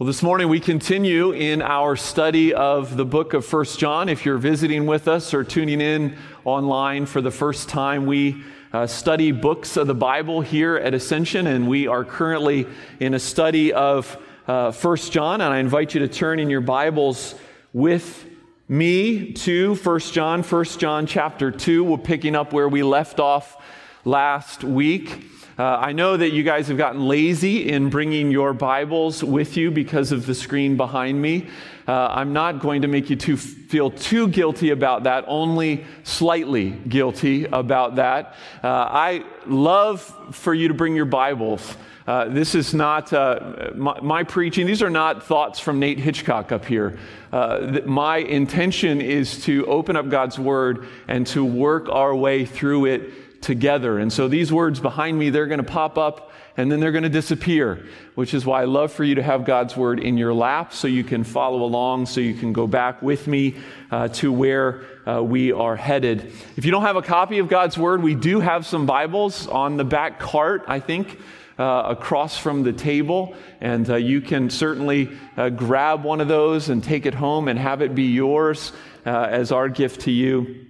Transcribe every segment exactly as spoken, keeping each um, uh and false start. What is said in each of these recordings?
Well, this morning we continue in our study of the book of First John. If you're visiting with us or tuning in online for the first time, we uh, study books of the Bible here at Ascension, and we are currently in a study of uh, First John, and I invite you to turn in your Bibles with me to First John, First John chapter two. We're picking up where we left off last week. Uh, I know that you guys have gotten lazy in bringing your Bibles with you because of the screen behind me. Uh, I'm not going to make you too, feel too guilty about that, only slightly guilty about that. Uh, I love for you to bring your Bibles. Uh, this is not uh, my, my preaching. These are not thoughts from Nate Hitchcock up here. Uh, th- my intention is to open up God's Word and to work our way through it together. And so these words behind me, they're going to pop up and then they're going to disappear, which is why I love for you to have God's Word in your lap so you can follow along, so you can go back with me uh, to where uh, we are headed. If you don't have a copy of God's Word, we do have some Bibles on the back cart, I think, uh, across from the table. And uh, you can certainly uh, grab one of those and take it home and have it be yours uh, as our gift to you.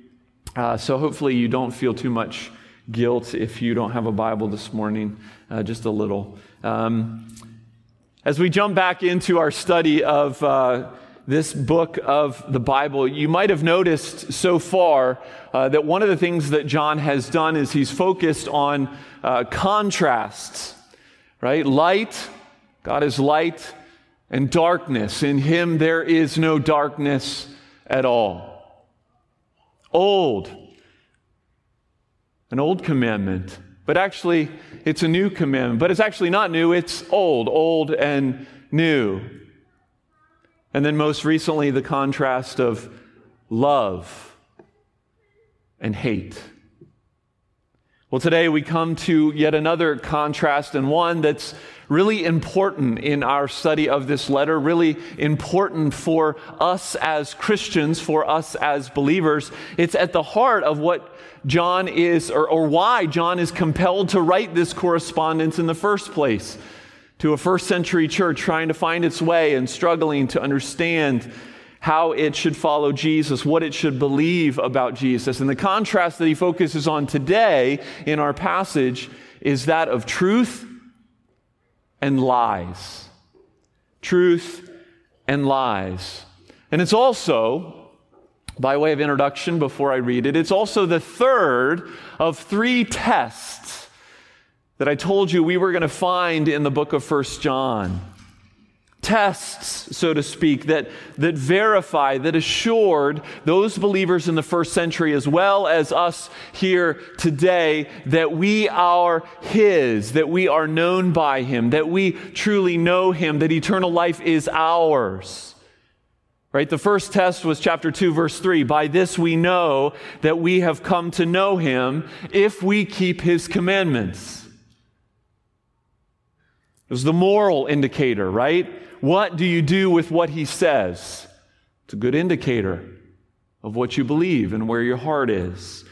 Uh, so hopefully you don't feel too much guilt if you don't have a Bible this morning, uh, just a little. Um, as we jump back into our study of uh, this book of the Bible, you might have noticed so far uh, that one of the things that John has done is he's focused on uh, contrasts, right? Light, God is light, and darkness. In him there is no darkness at all. Old. An old commandment, but actually it's a new commandment, but it's actually not new, it's old, old and new. And then most recently, the contrast of love and hate. Well, today we come to yet another contrast, and one that's really important in our study of this letter, really important for us as Christians, for us as believers. It's at the heart of what John is, or, or why John is compelled to write this correspondence in the first place to a first century church trying to find its way and struggling to understand how it should follow Jesus, what it should believe about Jesus. And the contrast that he focuses on today in our passage is that of truth and lies. Truth and lies. And it's also, by way of introduction before I read it, it's also the third of three tests that I told you we were going to find in the book of First John. Tests, so to speak, that, that verify, that assured those believers in the first century as well as us here today that we are His, that we are known by Him, that we truly know Him, that eternal life is ours. Right? The first test was chapter two, verse three. By this we know that we have come to know Him if we keep His commandments. It was the moral indicator, right? What do you do with what he says? It's a good indicator of what you believe and where your heart is.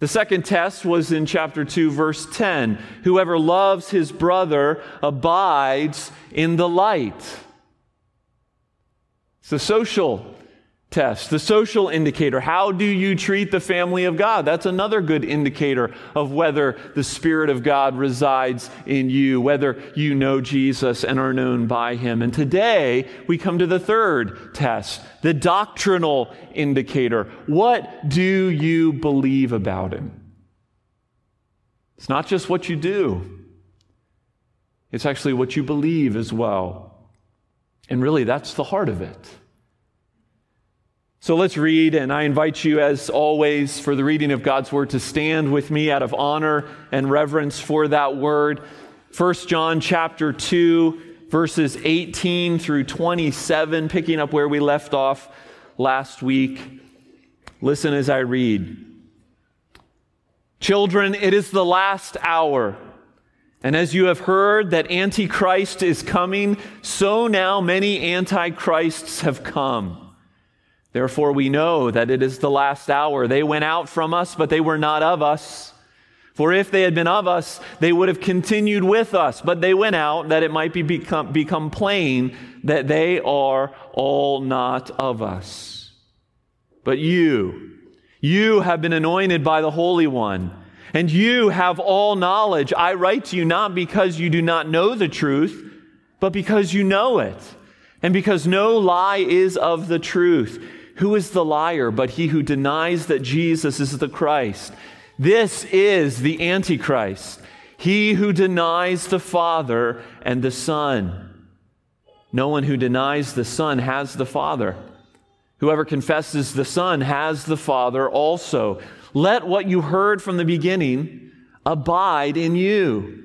The second test was in chapter two, verse ten. Whoever loves his brother abides in the light. It's the social test, the social indicator. How do you treat the family of God? That's another good indicator of whether the Spirit of God resides in you, whether you know Jesus and are known by Him. And today, we come to the third test, the doctrinal indicator. What do you believe about Him? It's not just what you do. It's actually what you believe as well. And really, that's the heart of it. So let's read, and I invite you, as always, for the reading of God's Word to stand with me out of honor and reverence for that Word. First John chapter two, verses eighteen through twenty-seven, picking up where we left off last week. Listen as I read. Children, it is the last hour, and as you have heard that Antichrist is coming, so now many Antichrists have come. Therefore we know that it is the last hour. They went out from us, but they were not of us. For if they had been of us, they would have continued with us. But they went out, that it might be become, become plain that they are all not of us. But you, you have been anointed by the Holy One, and you have all knowledge. I write to you not because you do not know the truth, but because you know it, and because no lie is of the truth. Who is the liar but he who denies that Jesus is the Christ? This is the Antichrist, he who denies the Father and the Son. No one who denies the Son has the Father. Whoever confesses the Son has the Father also. Let what you heard from the beginning abide in you.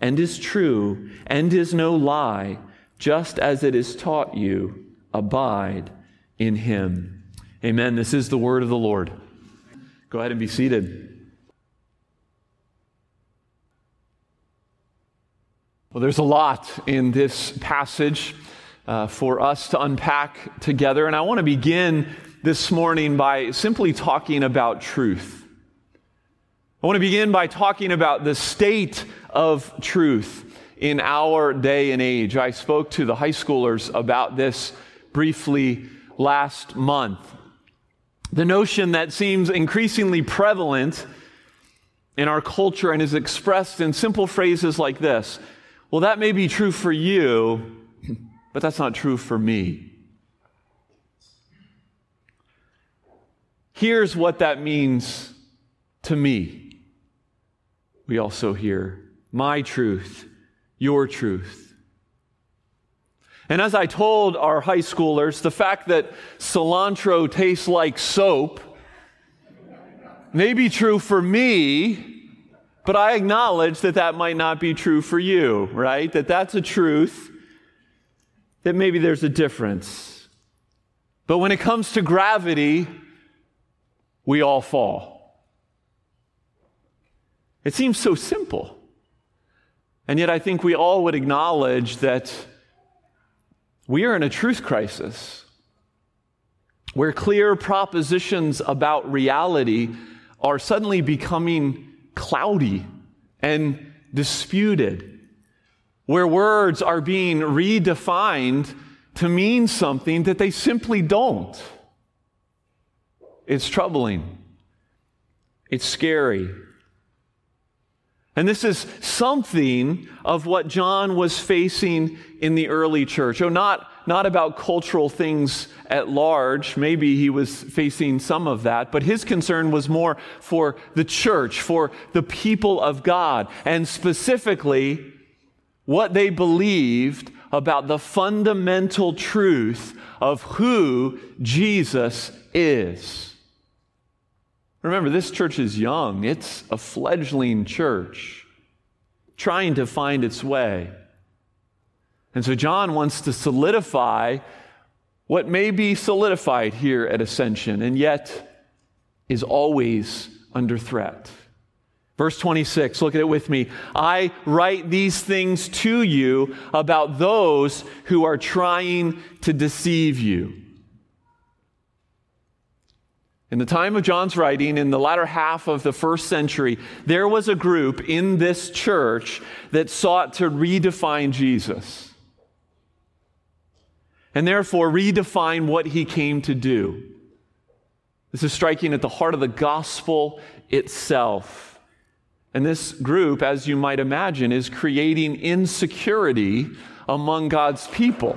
and is true, and is no lie, just as it is taught you, abide in him. Amen. This is the word of the Lord. Go ahead and be seated. Well, there's a lot in this passage uh, for us to unpack together, and I want to begin this morning by simply talking about truth. I want to begin by talking about the state of truth in our day and age. I spoke to the high schoolers about this briefly last month. The notion that seems increasingly prevalent in our culture and is expressed in simple phrases like this: well, that may be true for you, but that's not true for me. Here's what that means to me. We also hear my truth, your truth. And as I told our high schoolers, the fact that cilantro tastes like soap may be true for me, but I acknowledge that that might not be true for you, right? That that's a truth, that maybe there's a difference. But when it comes to gravity, we all fall. It seems so simple. And yet I think we all would acknowledge that we are in a truth crisis, where clear propositions about reality are suddenly becoming cloudy and disputed, where words are being redefined to mean something that they simply don't. It's troubling. It's scary. And this is something of what John was facing in the early church. Oh, not, not about cultural things at large. Maybe he was facing some of that, but his concern was more for the church, for the people of God, and specifically what they believed about the fundamental truth of who Jesus is. Remember, this church is young. It's a fledgling church trying to find its way. And so John wants to solidify what may be solidified here at Ascension and yet is always under threat. Verse twenty-six, look at it with me. I write these things to you about those who are trying to deceive you. In the time of John's writing, in the latter half of the first century, there was a group in this church that sought to redefine Jesus and therefore redefine what he came to do. This is striking at the heart of the gospel itself. And this group, as you might imagine, is creating insecurity among God's people.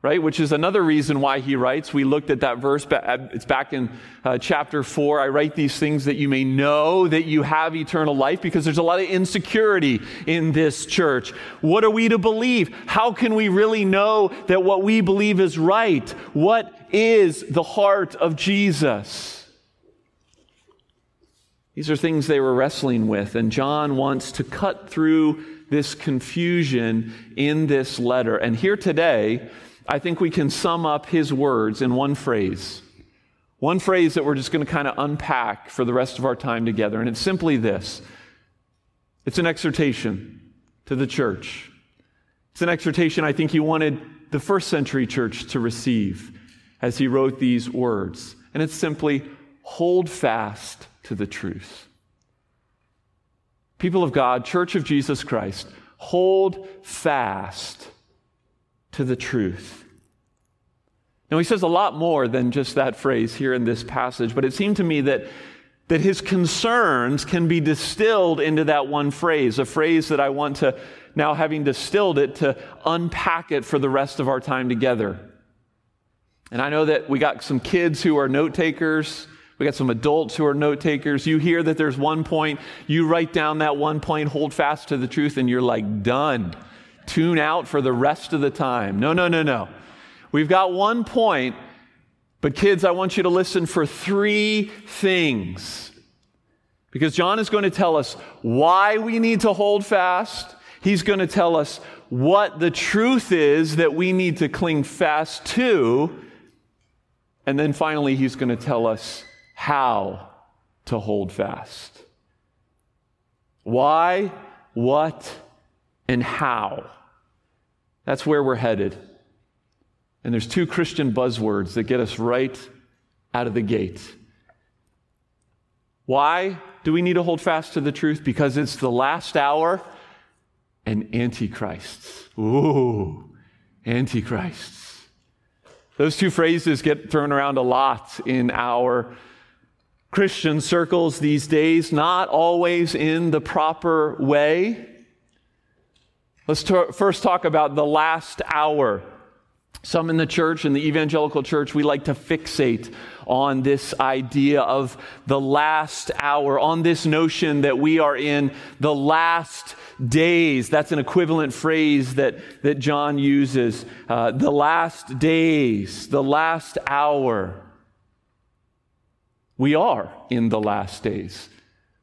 Right, which is another reason why he writes. We looked at that verse, it's back in uh, chapter four. I write these things that you may know that you have eternal life, because there's a lot of insecurity in this church. What are we to believe? How can we really know that what we believe is right? What is the heart of Jesus? These are things they were wrestling with, and John wants to cut through this confusion in this letter. And here today, I think we can sum up his words in one phrase. One phrase that we're just going to kind of unpack for the rest of our time together, and it's simply this. It's an exhortation to the church. It's an exhortation I think he wanted the first century church to receive as he wrote these words. And it's simply, hold fast to the truth. People of God, Church of Jesus Christ, hold fast to the truth. Now, he says a lot more than just that phrase here in this passage, but it seemed to me that, that his concerns can be distilled into that one phrase, a phrase that I want to, now having distilled it, to unpack it for the rest of our time together. And I know that we got some kids who are note takers. We got some adults who are note takers. You hear that there's one point, you write down that one point, hold fast to the truth, and you're like, done. Tune out for the rest of the time. No, no, no, no. We've got one point, but kids, I want you to listen for three things. Because John is going to tell us why we need to hold fast. He's going to tell us what the truth is that we need to cling fast to. And then finally, he's going to tell us how to hold fast. Why, what, and how. That's where we're headed. And there's two Christian buzzwords that get us right out of the gate. Why do we need to hold fast to the truth? Because it's the last hour and antichrists. Ooh, antichrists. Those two phrases get thrown around a lot in our Christian circles these days, not always in the proper way. Let's t- first talk about the last hour. Some in the church, in the evangelical church, we like to fixate on this idea of the last hour, on this notion that we are in the last days. That's an equivalent phrase that, that John uses. Uh, the last days, the last hour. We are in the last days.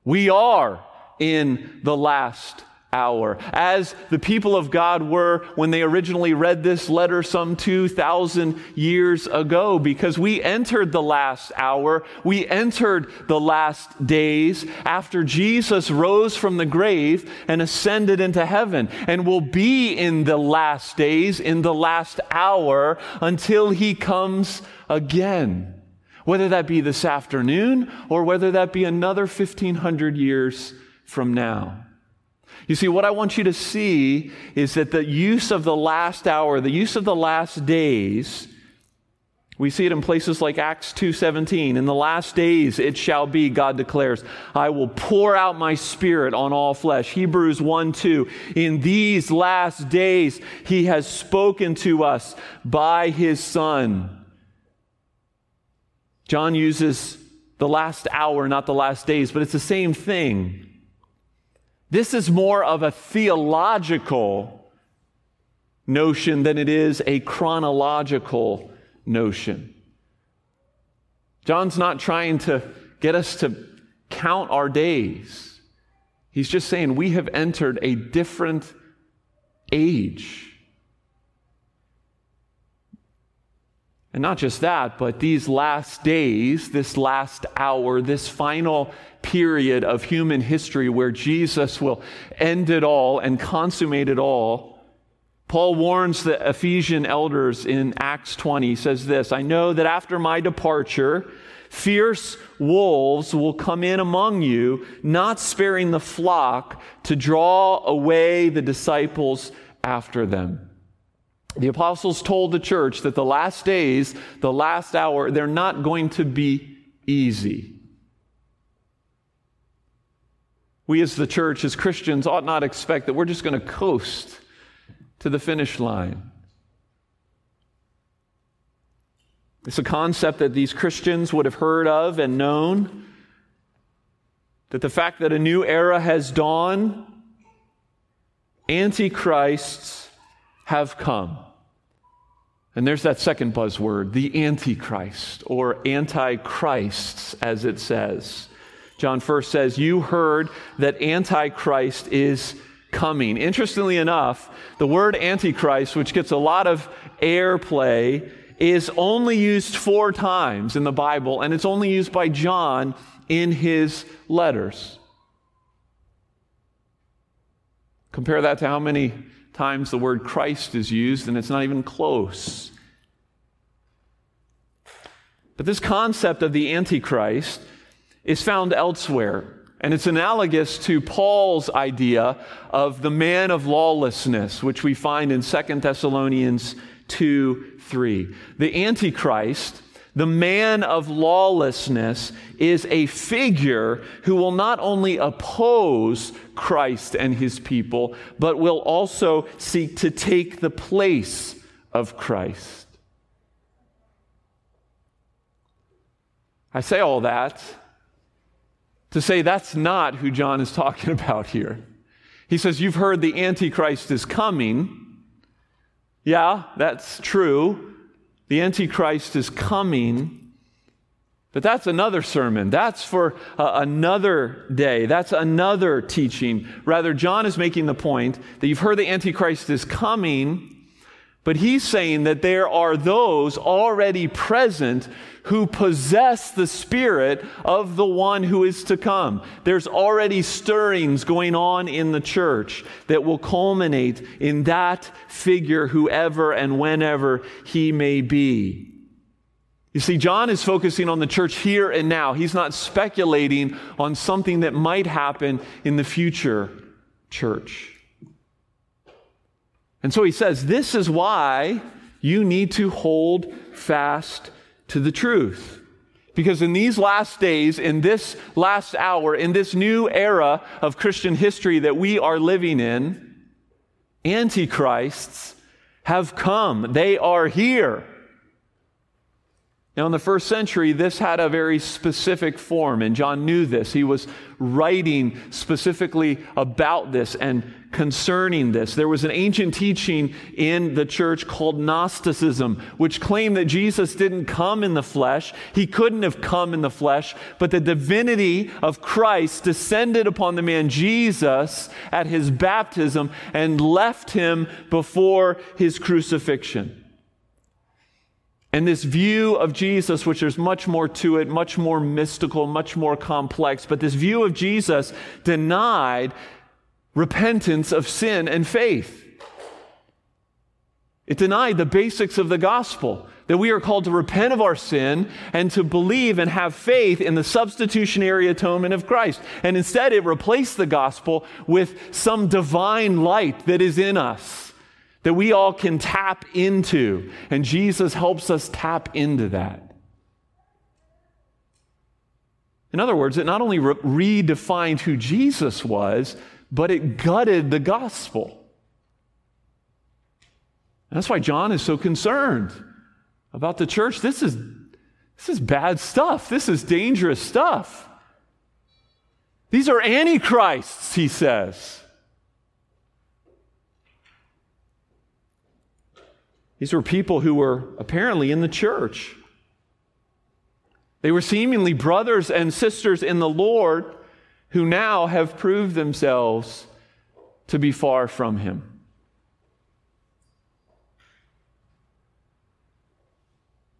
We are in the last hour. As the people of God were when they originally read this letter some two thousand years ago, because we entered the last hour, we entered the last days after Jesus rose from the grave and ascended into heaven, and will be in the last days, in the last hour, until he comes again, whether that be this afternoon or whether that be another fifteen hundred years from now. You see, what I want you to see is that the use of the last hour, the use of the last days, we see it in places like Acts two seventeen. In the last days it shall be, God declares, I will pour out my spirit on all flesh. Hebrews one two. In these last days he has spoken to us by his Son. John uses the last hour, not the last days, but it's the same thing. This is more of a theological notion than it is a chronological notion. John's not trying to get us to count our days. He's just saying we have entered a different age. And not just that, but these last days, this last hour, this final period of human history where Jesus will end it all and consummate it all. Paul warns the Ephesian elders in Acts twenty, he says this, I know that after my departure, fierce wolves will come in among you, not sparing the flock, to draw away the disciples after them. The apostles told the church that the last days, the last hour, they're not going to be easy. We as the church, as Christians, ought not expect that we're just going to coast to the finish line. It's a concept that these Christians would have heard of and known, that the fact that a new era has dawned, antichrists have come. And there's that second buzzword, the Antichrist, or Antichrists, as it says. John first says, you heard that Antichrist is coming. Interestingly enough, the word Antichrist, which gets a lot of airplay, is only used four times in the Bible, and it's only used by John in his letters. Compare that to how many times the word Christ is used, and it's not even close. But this concept of the Antichrist is found elsewhere, and it's analogous to Paul's idea of the man of lawlessness, which we find in Second Thessalonians two three. The Antichrist, the man of lawlessness, is a figure who will not only oppose Christ and his people, but will also seek to take the place of Christ. I say all that to say that's not who John is talking about here. He says, you've heard the Antichrist is coming. Yeah, that's true. The Antichrist is coming, but that's another sermon. That's for uh, another day. That's another teaching. Rather, John is making the point that you've heard the Antichrist is coming, but he's saying that there are those already present who possess the spirit of the one who is to come. There's already stirrings going on in the church that will culminate in that figure, whoever and whenever he may be. You see, John is focusing on the church here and now. He's not speculating on something that might happen in the future church. And so he says, this is why you need to hold fast to the truth. Because in these last days, in this last hour, in this new era of Christian history that we are living in, antichrists have come. They are here. Now, in the first century, this had a very specific form, and John knew this. He was writing specifically about this and concerning this. There was an ancient teaching in the church called Gnosticism, which claimed that Jesus didn't come in the flesh. He couldn't have come in the flesh, but the divinity of Christ descended upon the man Jesus at his baptism and left him before his crucifixion. And this view of Jesus, which there's much more to it, much more mystical, much more complex, but this view of Jesus denied repentance of sin and faith. It denied the basics of the gospel, that we are called to repent of our sin and to believe and have faith in the substitutionary atonement of Christ. And instead, it replaced the gospel with some divine light that is in us, that we all can tap into, and Jesus helps us tap into that. In other words, it not only re- redefined who Jesus was, but it gutted the gospel. And that's why John is so concerned about the church. This is, this is bad stuff. This is dangerous stuff. These are antichrists, he says. These were people who were apparently in the church. They were seemingly brothers and sisters in the Lord who now have proved themselves to be far from him.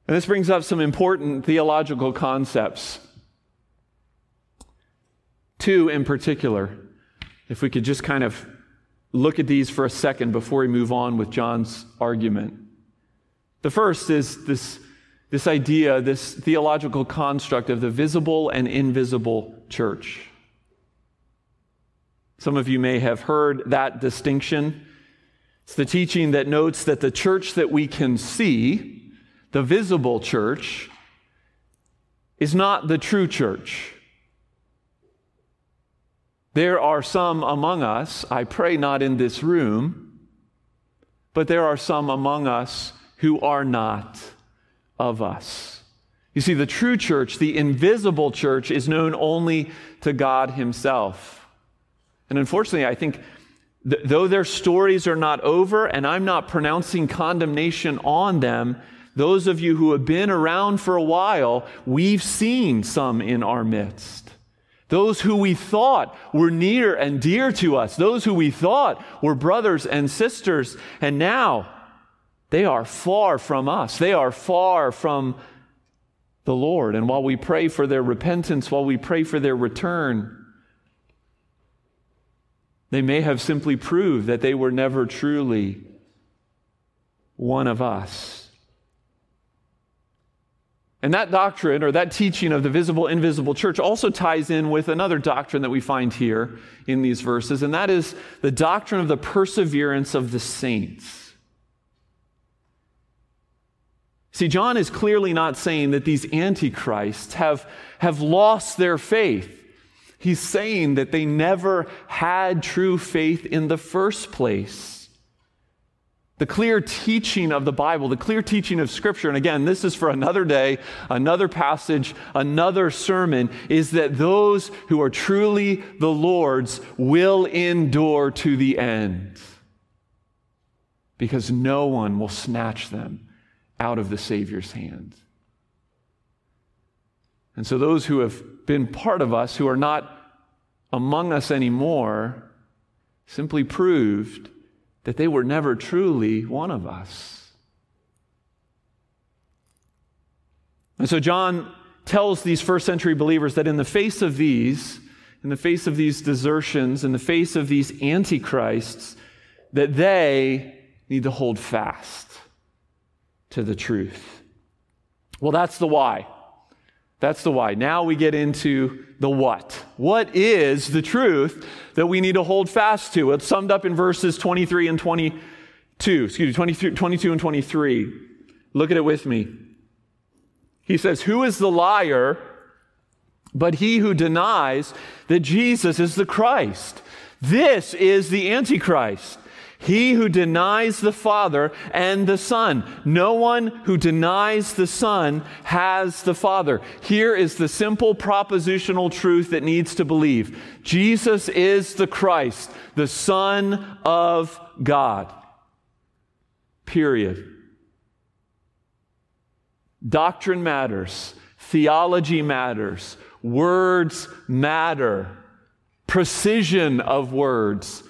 And this brings up some important theological concepts. Two in particular, if we could just kind of look at these for a second before we move on with John's argument. The first is this, this idea, this theological construct of the visible and invisible church. Some of you may have heard that distinction. It's the teaching that notes that the church that we can see, the visible church, is not the true church. There are some among us, I pray not in this room, but there are some among us who are not of us. You see, the true church, the invisible church, is known only to God himself. And unfortunately, I think th- though their stories are not over, and I'm not pronouncing condemnation on them, those of you who have been around for a while, we've seen some in our midst Those who we thought were near and dear to us, those who we thought were brothers and sisters, and now they are far from us. They are far from the Lord. And while we pray for their repentance, while we pray for their return, they may have simply proved that they were never truly one of us. And that doctrine, or that teaching of the visible, invisible church, also ties in with another doctrine that we find here in these verses, and that is the doctrine of the perseverance of the saints. See, John is clearly not saying that these antichrists have, have lost their faith. He's saying that they never had true faith in the first place. The clear teaching of the Bible, the clear teaching of Scripture, and again, this is for another day, another passage, another sermon, is that those who are truly the Lord's will endure to the end, because no one will snatch them out of the Savior's hand. And so those who have been part of us, who are not among us anymore, simply proved that they were never truly one of us. And so John tells these first century believers that in the face of these, in the face of these desertions, in the face of these antichrists, that they need to hold fast to the truth. Well, that's the why. That's the why. Now we get into the what. What is the truth that we need to hold fast to? It's summed up in verses twenty-three and twenty-two. Excuse me, twenty-three, twenty-two and twenty-three. Look at it with me. He says, "Who is the liar but he who denies that Jesus is the Christ? This is the Antichrist, he who denies the Father and the Son. No one who denies the Son has the Father." Here is the simple propositional truth that needs to believe. Jesus is the Christ, the Son of God. Period. Doctrine matters. Theology matters. Words matter. Precision of words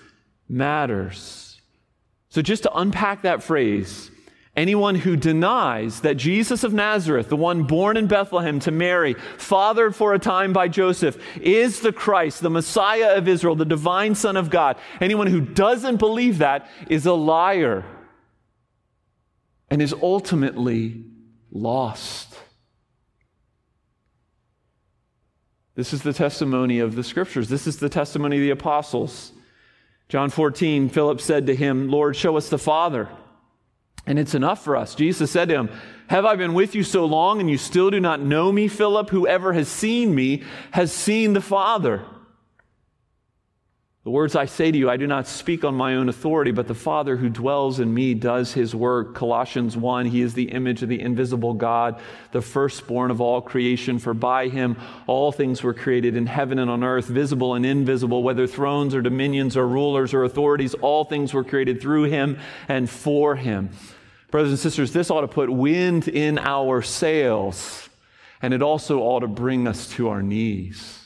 matters. So just to unpack that phrase, anyone who denies that Jesus of Nazareth, the one born in Bethlehem to Mary, fathered for a time by Joseph, is the Christ, the Messiah of Israel, the divine Son of God, anyone who doesn't believe that is a liar and is ultimately lost. This is the testimony of the Scriptures. This is the testimony of the apostles. John fourteen, Philip said to him, "Lord, show us the Father, and it's enough for us." Jesus said to him, "Have I been with you so long, and you still do not know me, Philip? Whoever has seen me has seen the Father. The words I say to you, I do not speak on my own authority, but the Father who dwells in me does his work." Colossians one, "He is the image of the invisible God, the firstborn of all creation. For by him all things were created in heaven and on earth, visible and invisible, whether thrones or dominions or rulers or authorities. All things were created through him and for him." Brothers and sisters, this ought to put wind in our sails, and it also ought to bring us to our knees.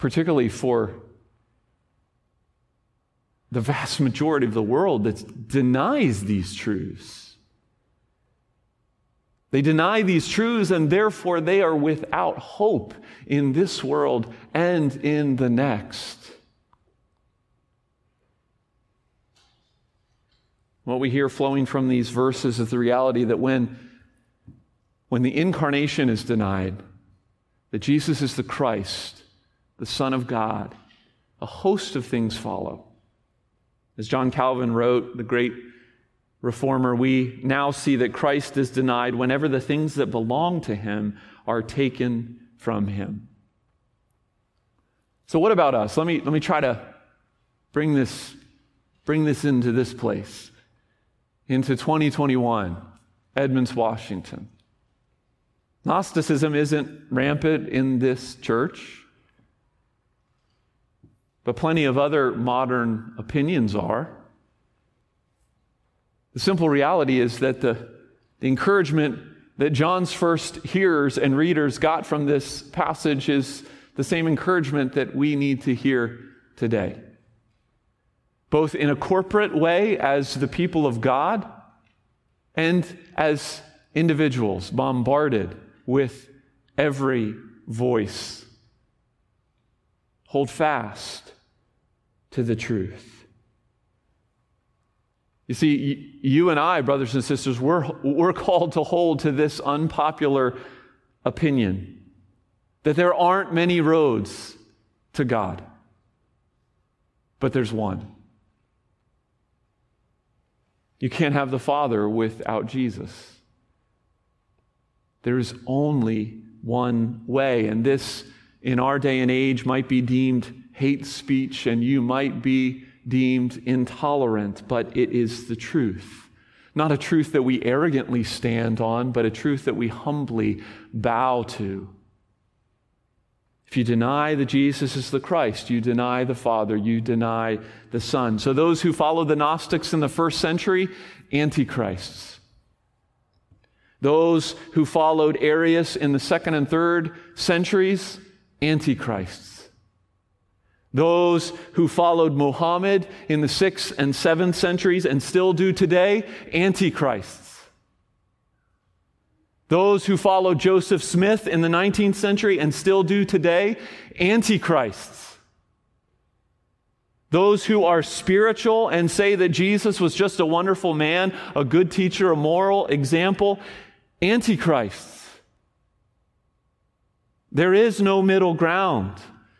Particularly for the vast majority of the world that denies these truths. They deny these truths, and therefore they are without hope in this world and in the next. What we hear flowing from these verses is the reality that when, when the incarnation is denied, that Jesus is the Christ, the Son of God, a host of things follow. As John Calvin wrote, the great reformer, we now see that Christ is denied whenever the things that belong to him are taken from him. So what about us? Let me let me try to bring this, bring this into this place, into twenty twenty-one, Edmonds, Washington. Gnosticism isn't rampant in this church, but plenty of other modern opinions are. The simple reality is that the, the encouragement that John's first hearers and readers got from this passage is the same encouragement that we need to hear today, both in a corporate way as the people of God and as individuals bombarded with every voice. Hold fast to the truth. You see, you and I, brothers and sisters, we're, we're called to hold to this unpopular opinion that there aren't many roads to God, but there's one. You can't have the Father without Jesus. There is only one way, and this, in our day and age, might be deemed hate speech, and you might be deemed intolerant, but it is the truth. Not a truth that we arrogantly stand on, but a truth that we humbly bow to. If you deny that Jesus is the Christ, you deny the Father, you deny the Son. So those who followed the Gnostics in the first century, antichrists. Those who followed Arius in the second and third centuries, antichrists. Those who followed Muhammad in the sixth and seventh centuries and still do today, antichrists. Those who followed Joseph Smith in the nineteenth century and still do today, antichrists. Those who are spiritual and say that Jesus was just a wonderful man, a good teacher, a moral example, antichrists. There is no middle ground.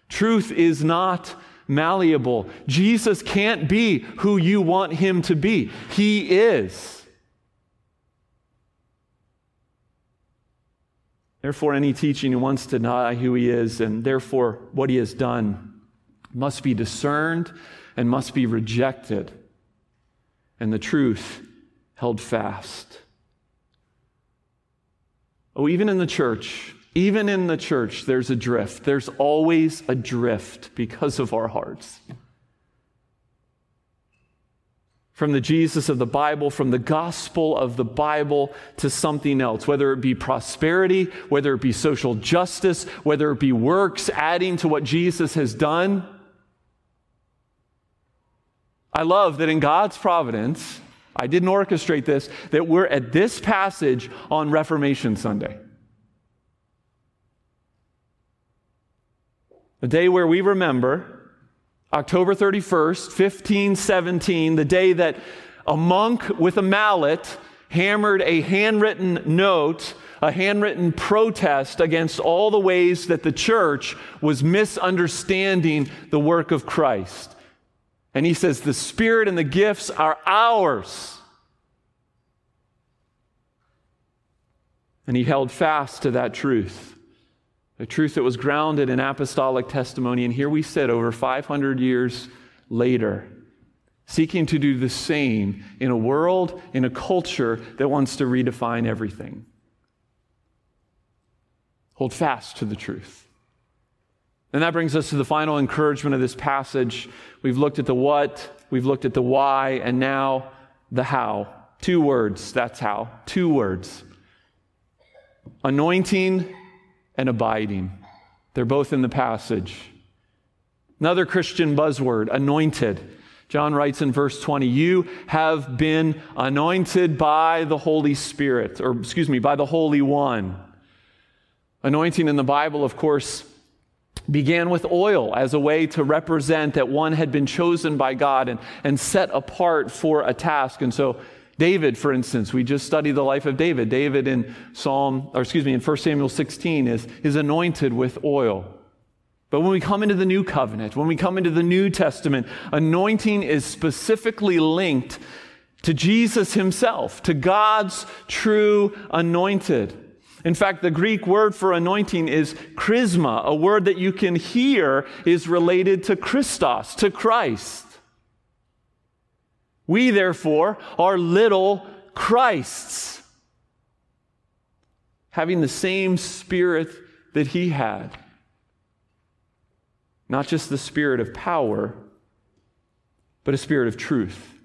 Truth is not malleable. Jesus can't be who you want him to be. He is. Therefore, any teaching who wants to deny who he is and therefore what he has done must be discerned and must be rejected, and the truth held fast. Oh, even in the church, Even in the church, there's a drift. There's always a drift because of our hearts. From the Jesus of the Bible, from the gospel of the Bible to something else, whether it be prosperity, whether it be social justice, whether it be works adding to what Jesus has done. I love that in God's providence, I didn't orchestrate this, that we're at this passage on Reformation Sunday. The day where we remember, October thirty-first, fifteen seventeen, the day that a monk with a mallet hammered a handwritten note, a handwritten protest against all the ways that the church was misunderstanding the work of Christ. And he says, the Spirit and the gifts are ours. And he held fast to that truth. A truth that was grounded in apostolic testimony. And here we sit over five hundred years later, seeking to do the same in a world, in a culture that wants to redefine everything. Hold fast to the truth. And that brings us to the final encouragement of this passage. We've looked at the what, we've looked at the why, and now the how. Two words, that's how. Two words. Anointing and abiding. They're both in the passage. Another Christian buzzword, anointed. John writes in verse twenty, you have been anointed by the Holy Spirit, or excuse me, by the Holy One. Anointing in the Bible, of course, began with oil as a way to represent that one had been chosen by God and, and set apart for a task. And so David, for instance, we just studied the life of David. David in Psalm, or excuse me, in First Samuel sixteen is, is anointed with oil. But when we come into the New Covenant, when we come into the New Testament, anointing is specifically linked to Jesus himself, to God's true anointed. In fact, the Greek word for anointing is chrisma, a word that you can hear is related to Christos, to Christ. We, therefore, are little Christs, having the same Spirit that he had. Not just the Spirit of power, but a Spirit of truth.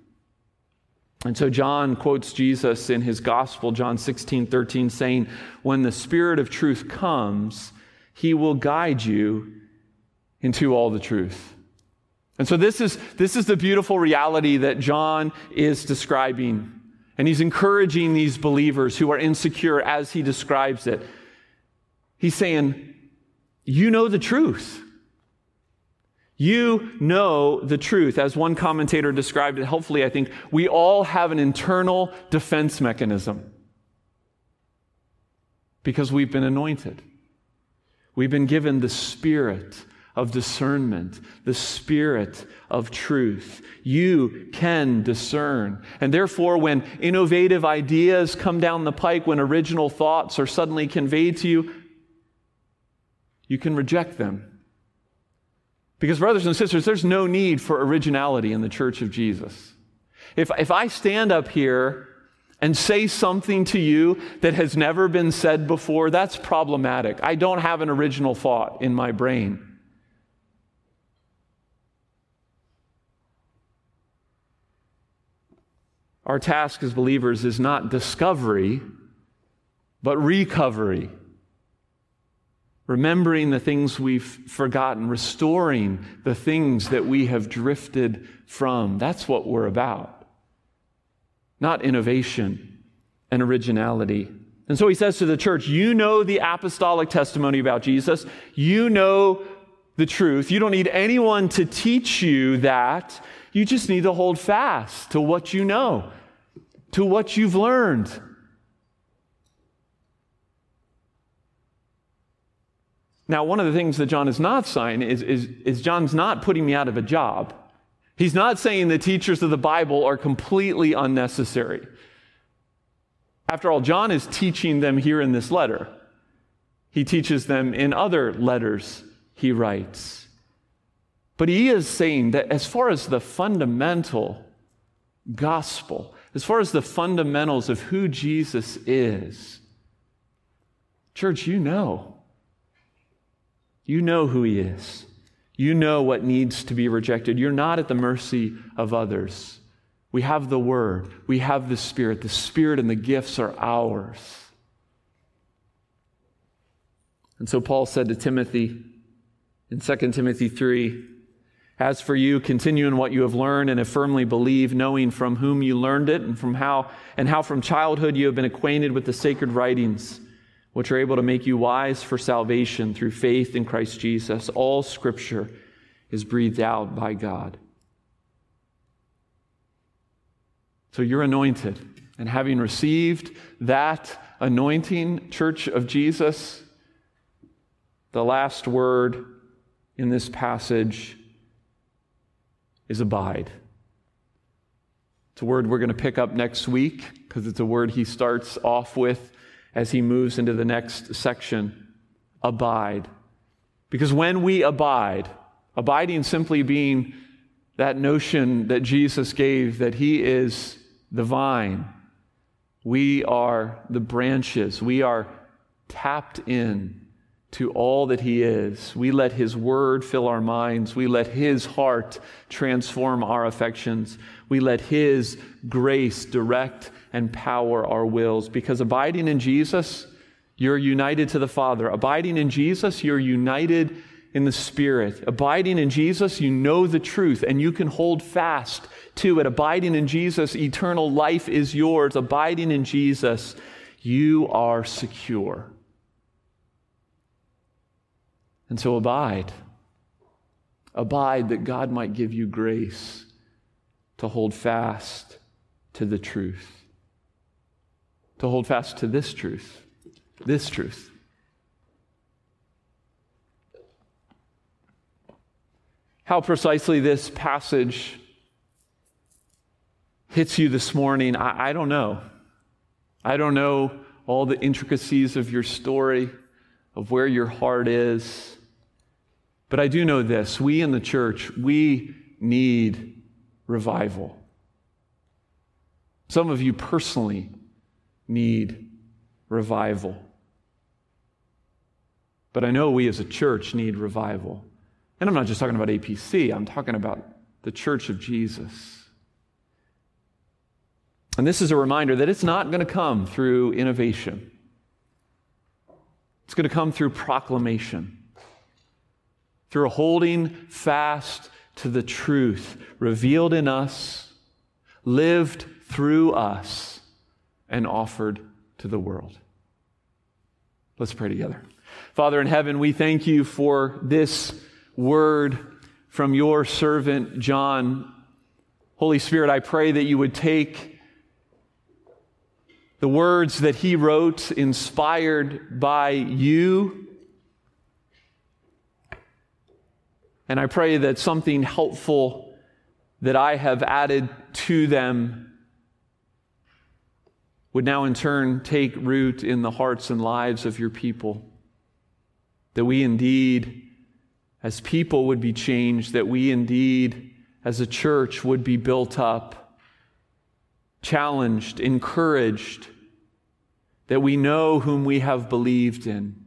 And so John quotes Jesus in his gospel, John sixteen thirteen, saying, "When the Spirit of truth comes, he will guide you into all the truth." And so this is, this is the beautiful reality that John is describing. And he's encouraging these believers who are insecure as he describes it. He's saying, you know the truth. You know the truth. As one commentator described it helpfully, I think, we all have an internal defense mechanism because we've been anointed. We've been given the Spirit of discernment, the Spirit of truth. You can discern. And therefore, when innovative ideas come down the pike, when original thoughts are suddenly conveyed to you, you can reject them. Because, brothers and sisters, there's no need for originality in the Church of Jesus. If, if I stand up here and say something to you that has never been said before, that's problematic. I don't have an original thought in my brain. Our task as believers is not discovery, but recovery. Remembering the things we've forgotten, restoring the things that we have drifted from. That's what we're about. Not innovation and originality. And so he says to the church, you know the apostolic testimony about Jesus. You know the truth. You don't need anyone to teach you that. You just need to hold fast to what you know, to what you've learned. Now, one of the things that John is not saying is, is, is John's not putting me out of a job. He's not saying the teachers of the Bible are completely unnecessary. After all, John is teaching them here in this letter. He teaches them in other letters he writes. But he is saying that as far as the fundamental gospel, as far as the fundamentals of who Jesus is, church, you know. You know who he is. You know what needs to be rejected. You're not at the mercy of others. We have the Word. We have the Spirit. The Spirit and the gifts are ours. And so Paul said to Timothy in Second Timothy three, "As for you, continue in what you have learned and have firmly believed, knowing from whom you learned it and from how and how from childhood you have been acquainted with the sacred writings, which are able to make you wise for salvation through faith in Christ Jesus. All Scripture is breathed out by God." So you're anointed. And having received that anointing, Church of Jesus, the last word in this passage is abide. It's a word we're going to pick up next week because it's a word he starts off with as he moves into the next section, abide. Because when we abide, abiding simply being that notion that Jesus gave, that he is the vine, we are the branches, we are tapped in to all that he is. We let his word fill our minds, we let his heart transform our affections, we let his grace direct and power our wills. Because abiding in Jesus, you're united to the Father. Abiding in Jesus, you're united in the Spirit. Abiding in Jesus, you know the truth and you can hold fast to it. Abiding in Jesus, eternal life is yours. Abiding in Jesus, you are secure. And so abide. Abide that God might give you grace to hold fast to the truth. To hold fast to this truth, this truth. How precisely this passage hits you this morning, I, I don't know. I don't know all the intricacies of your story, of where your heart is. But I do know this, we in the church, we need revival. Some of you personally need revival. But I know we as a church need revival. And I'm not just talking about A P C, I'm talking about the Church of Jesus. And this is a reminder that it's not going to come through innovation. It's going to come through proclamation, through holding fast to the truth revealed in us, lived through us, and offered to the world. Let's pray together. Father in heaven, we thank you for this word from your servant John. Holy Spirit, I pray that you would take the words that he wrote, inspired by you, and I pray that something helpful that I have added to them would now in turn take root in the hearts and lives of your people. That we indeed, as people, would be changed. That we indeed, as a church, would be built up, challenged, encouraged. That we know whom we have believed in.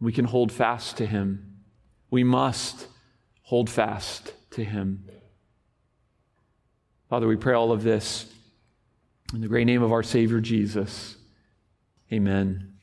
We can hold fast to him. We must hold fast to him. Father, we pray all of this in the great name of our Savior Jesus. Amen.